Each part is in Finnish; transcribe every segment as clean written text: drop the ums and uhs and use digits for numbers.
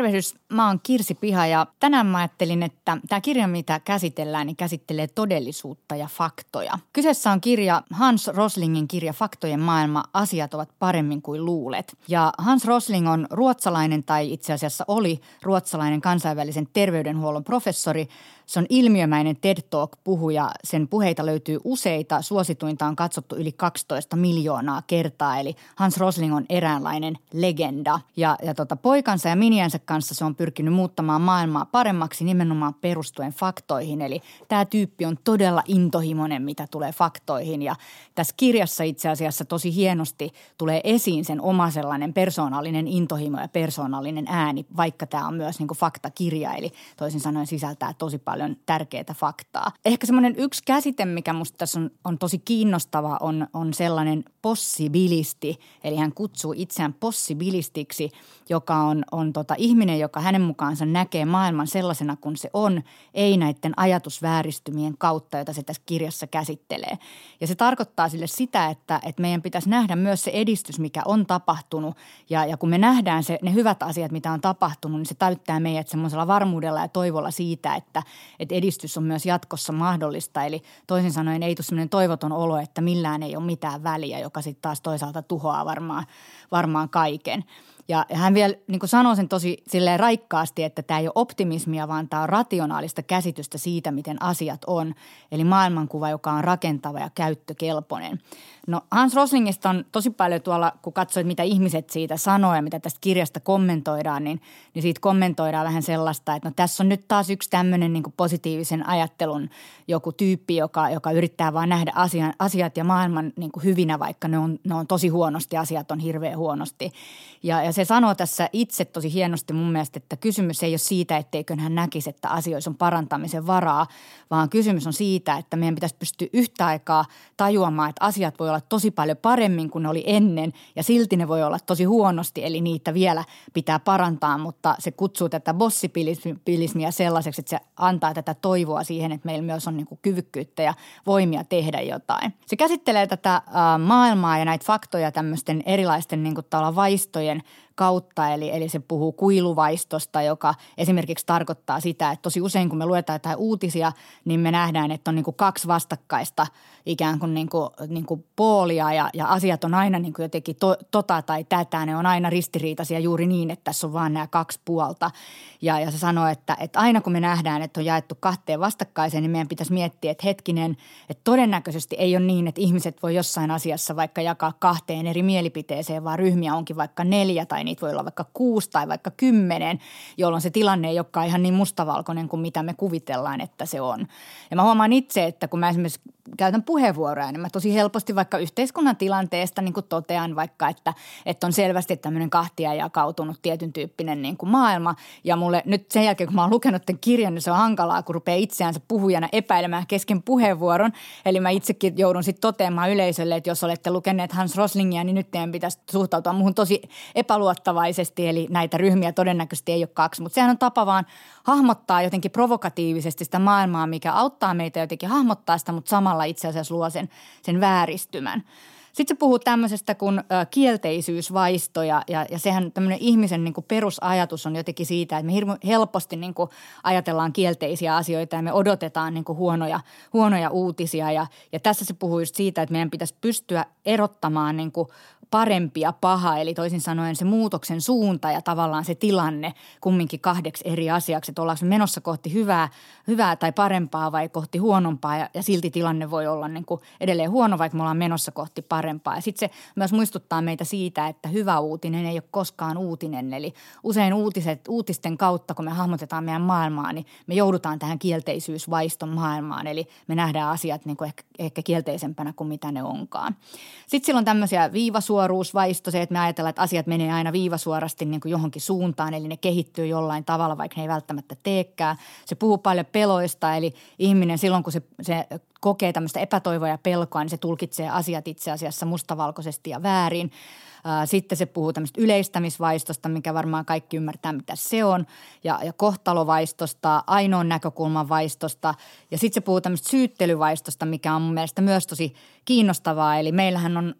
tervehdys. Mä oon Kirsi Piha ja tänään mä ajattelin, että tämä kirja, mitä käsitellään, niin käsittelee todellisuutta ja faktoja. Kyseessä on kirja, Hans Roslingin kirja Faktojen maailma, asiat ovat paremmin kuin luulet. Ja Hans Rosling on ruotsalainen tai itse asiassa oli ruotsalainen kansainvälisen terveydenhuollon professori. Se on ilmiömäinen TED-talk-puhuja. Sen puheita löytyy useita. Suosituinta on katsottu yli 12 miljoonaa kertaa, eli Hans Rosling on eräänlainen legenda. Ja poikansa ja miniänsä kanssa se on pyrkinyt muuttamaan maailmaa paremmaksi nimenomaan perustuen faktoihin. Eli tämä tyyppi on todella intohimoinen, mitä tulee faktoihin. Ja tässä kirjassa itse asiassa tosi hienosti tulee esiin sen oma sellainen persoonallinen intohimo ja persoonallinen ääni, vaikka tämä on myös niin kuin faktakirja. Eli toisin sanoen sisältää tosi paljon tärkeää faktaa. Ehkä semmoinen yksi käsite, mikä musta tässä on tosi kiinnostava, on sellainen possibilisti. Eli hän kutsuu itseään possibilistiksi, joka on ihminen, joka hänen mukaansa näkee maailman sellaisena kuin se on, ei näiden ajatusvääristymien kautta, jota se tässä kirjassa käsittelee. Ja se tarkoittaa sille sitä, että meidän pitäisi nähdä myös se edistys, mikä on tapahtunut. Ja kun me nähdään ne hyvät asiat, mitä on tapahtunut, niin se täyttää meidät semmoisella varmuudella ja toivolla siitä, että edistys on myös jatkossa mahdollista. Eli toisin sanoen ei tule semmoinen toivoton olo, että millään ei ole mitään väliä, joka sitten taas toisaalta tuhoaa varmaan kaiken. Ja hän vielä niin kuin sanoi sen tosi silleen raikkaasti, että tämä ei ole optimismia, vaan tämä on rationaalista käsitystä siitä, miten asiat on. Eli maailmankuva, joka on rakentava ja käyttökelpoinen. No Hans Roslingista on tosi paljon tuolla, kun katsoit mitä ihmiset siitä sanoo ja mitä tästä kirjasta kommentoidaan, niin siitä kommentoidaan vähän sellaista, että no tässä on nyt taas yksi tämmöinen niin kuin positiivisen ajattelun joku tyyppi, joka yrittää vaan nähdä asiat ja maailman niin kuin hyvinä, vaikka ne on tosi huonosti, asiat on hirveän huonosti. Ja se sanoo tässä itse tosi hienosti mun mielestä, että kysymys ei ole siitä, etteikö hän näkisi, että asioissa on parantamisen varaa, vaan kysymys on siitä, että meidän pitäisi pystyä yhtä aikaa tajuamaan, että asiat voi olla tosi paljon paremmin kuin ne oli ennen ja silti ne voi olla tosi huonosti, eli niitä vielä pitää parantaa, mutta se kutsuu tätä bossipilismiä sellaiseksi, että se antaa tätä toivoa siihen, että meillä myös on niin kuin kyvykkyyttä ja voimia tehdä jotain. Se käsittelee tätä maailmaa ja näitä faktoja tämmöisten erilaisten niin kuin vaistojen kautta, eli se puhuu kuiluvaistosta, joka esimerkiksi tarkoittaa sitä, että tosi usein kun me luetaan jotain uutisia, niin me nähdään, että on niin kuin kaksi vastakkaista ikään kuin, poolia ja asiat on aina niin kuin jotenkin tota tai tätä, ne on aina ristiriitaisia juuri niin, että tässä on vaan nämä kaksi puolta ja se sanoo, että aina kun me nähdään, että on jaettu kahteen vastakkaiseen, niin meidän pitäisi miettiä, että hetkinen, että todennäköisesti ei ole niin, että ihmiset voi jossain asiassa vaikka jakaa kahteen eri mielipiteeseen, vaan ryhmiä onkin vaikka 4 tai niitä voi olla vaikka 6 tai vaikka 10, jolloin se tilanne ei olekaan ihan niin mustavalkoinen kuin mitä me kuvitellaan, että se on. Ja mä huomaan itse, että kun mä esimerkiksi käytän puheenvuoroja, niin mä tosi helposti vaikka yhteiskunnan tilanteesta niin kuin totean vaikka, että on selvästi tämmöinen kahtia jakautunut tietyn tyyppinen niin kuin maailma. Ja mulle nyt sen jälkeen, kun mä oon lukenut tämän kirjan, niin se on hankalaa, kun rupeaa itseänsä puhujana epäilemään kesken puheenvuoron. Eli mä itsekin joudun sitten toteamaan yleisölle, että jos olette lukeneet Hans Roslingia, niin nyt teidän pitäisi suhtautua muuhun tosi epäluottavaisesti. Eli näitä ryhmiä todennäköisesti ei ole 2, mutta sehän on tapa vaan hahmottaa jotenkin provokatiivisesti sitä maailmaa, mikä auttaa meitä jotenkin hahmottaa sitä, mutta samalla itse asiassa luo sen vääristymän. Sitten se puhuu tämmöisestä kuin kielteisyysvaisto ja sehän tämmöinen ihmisen niin kuin perusajatus on jotenkin siitä, että me helposti niin kuin ajatellaan kielteisiä asioita ja me odotetaan niin kuin huonoja uutisia ja tässä se puhuu just siitä, että meidän pitäisi pystyä erottamaan niin kuin parempi ja paha, eli toisin sanoen se muutoksen suunta ja tavallaan se tilanne kumminkin 2 eri asiaksi, että ollaanko menossa kohti hyvää tai parempaa vai kohti huonompaa ja silti tilanne voi olla niin kuin edelleen huono, vaikka me ollaan menossa kohti parempaa. Ja sitten se myös muistuttaa meitä siitä, että hyvä uutinen ei ole koskaan uutinen, eli usein uutisten kautta, kun me hahmotetaan meidän maailmaa, niin me joudutaan tähän kielteisyysvaiston maailmaan, eli me nähdään asiat niin kuin ehkä kielteisempänä kuin mitä ne onkaan. Sitten sillä on tämmöisiä viivasuoruusvaisto, se, että me ajatellaan, että asiat menee aina viivasuorasti niin kuin johonkin suuntaan, eli ne kehittyy jollain tavalla, vaikka ne ei välttämättä teekään. Se puhuu paljon peloista, eli ihminen silloin, kun se kokee tämmöistä epätoivoa ja pelkoa, niin se tulkitsee asiat itse asiassa mustavalkoisesti ja väärin. Sitten se puhuu tämmöistä yleistämisvaistosta, mikä varmaan kaikki ymmärtää, mitä se on, ja kohtalovaistosta, ainoan näkökulman vaistosta. Ja sitten se puhuu tämmöistä syyttelyvaistosta, mikä on mun mielestä myös tosi kiinnostavaa. Eli meillähän on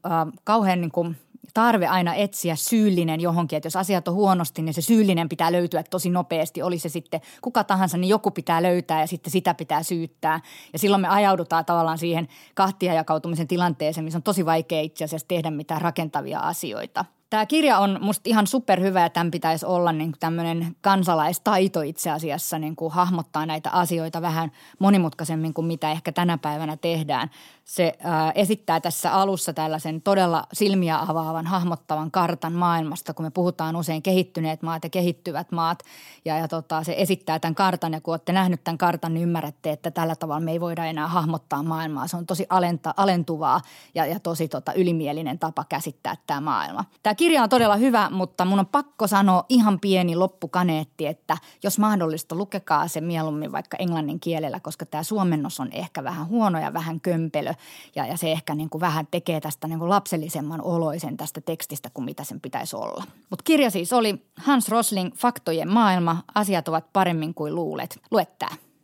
kauhean niin kuin tarve aina etsiä syyllinen johonkin, että jos asiat on huonosti, niin se syyllinen pitää löytyä tosi nopeasti. Oli se sitten kuka tahansa, niin joku pitää löytää ja sitten sitä pitää syyttää. Ja silloin me ajaudutaan tavallaan siihen kahtia jakautumisen tilanteeseen, missä on tosi vaikea itse asiassa tehdä mitään rakentavia asioita. Tämä kirja on musta ihan superhyvä ja tämän pitäisi olla niin kuin tämmöinen kansalaistaito itse asiassa niin kuin hahmottaa näitä asioita vähän monimutkaisemmin kuin mitä ehkä tänä päivänä tehdään. Se esittää tässä alussa tällaisen todella silmiä avaavan, hahmottavan kartan maailmasta, kun me puhutaan usein kehittyneet maat ja kehittyvät maat. Se esittää tämän kartan ja kun olette nähnyt tämän kartan, niin ymmärrätte, että tällä tavalla me ei voida enää hahmottaa maailmaa. Se on tosi alentuvaa ja tosi ylimielinen tapa käsittää tämä maailma. Tämä kirja on todella hyvä, mutta mun on pakko sanoa ihan pieni loppukaneetti, että jos mahdollista, lukekaa se mieluummin vaikka englannin kielellä, koska tämä suomennos on ehkä vähän huono ja vähän kömpelö. Ja se ehkä niin kuin vähän tekee tästä niin kuin lapsellisemman oloisen tästä tekstistä kuin mitä sen pitäisi olla. Mutta kirja siis oli Hans Rosling, Faktojen maailma, asiat ovat paremmin kuin luulet. Lue tää.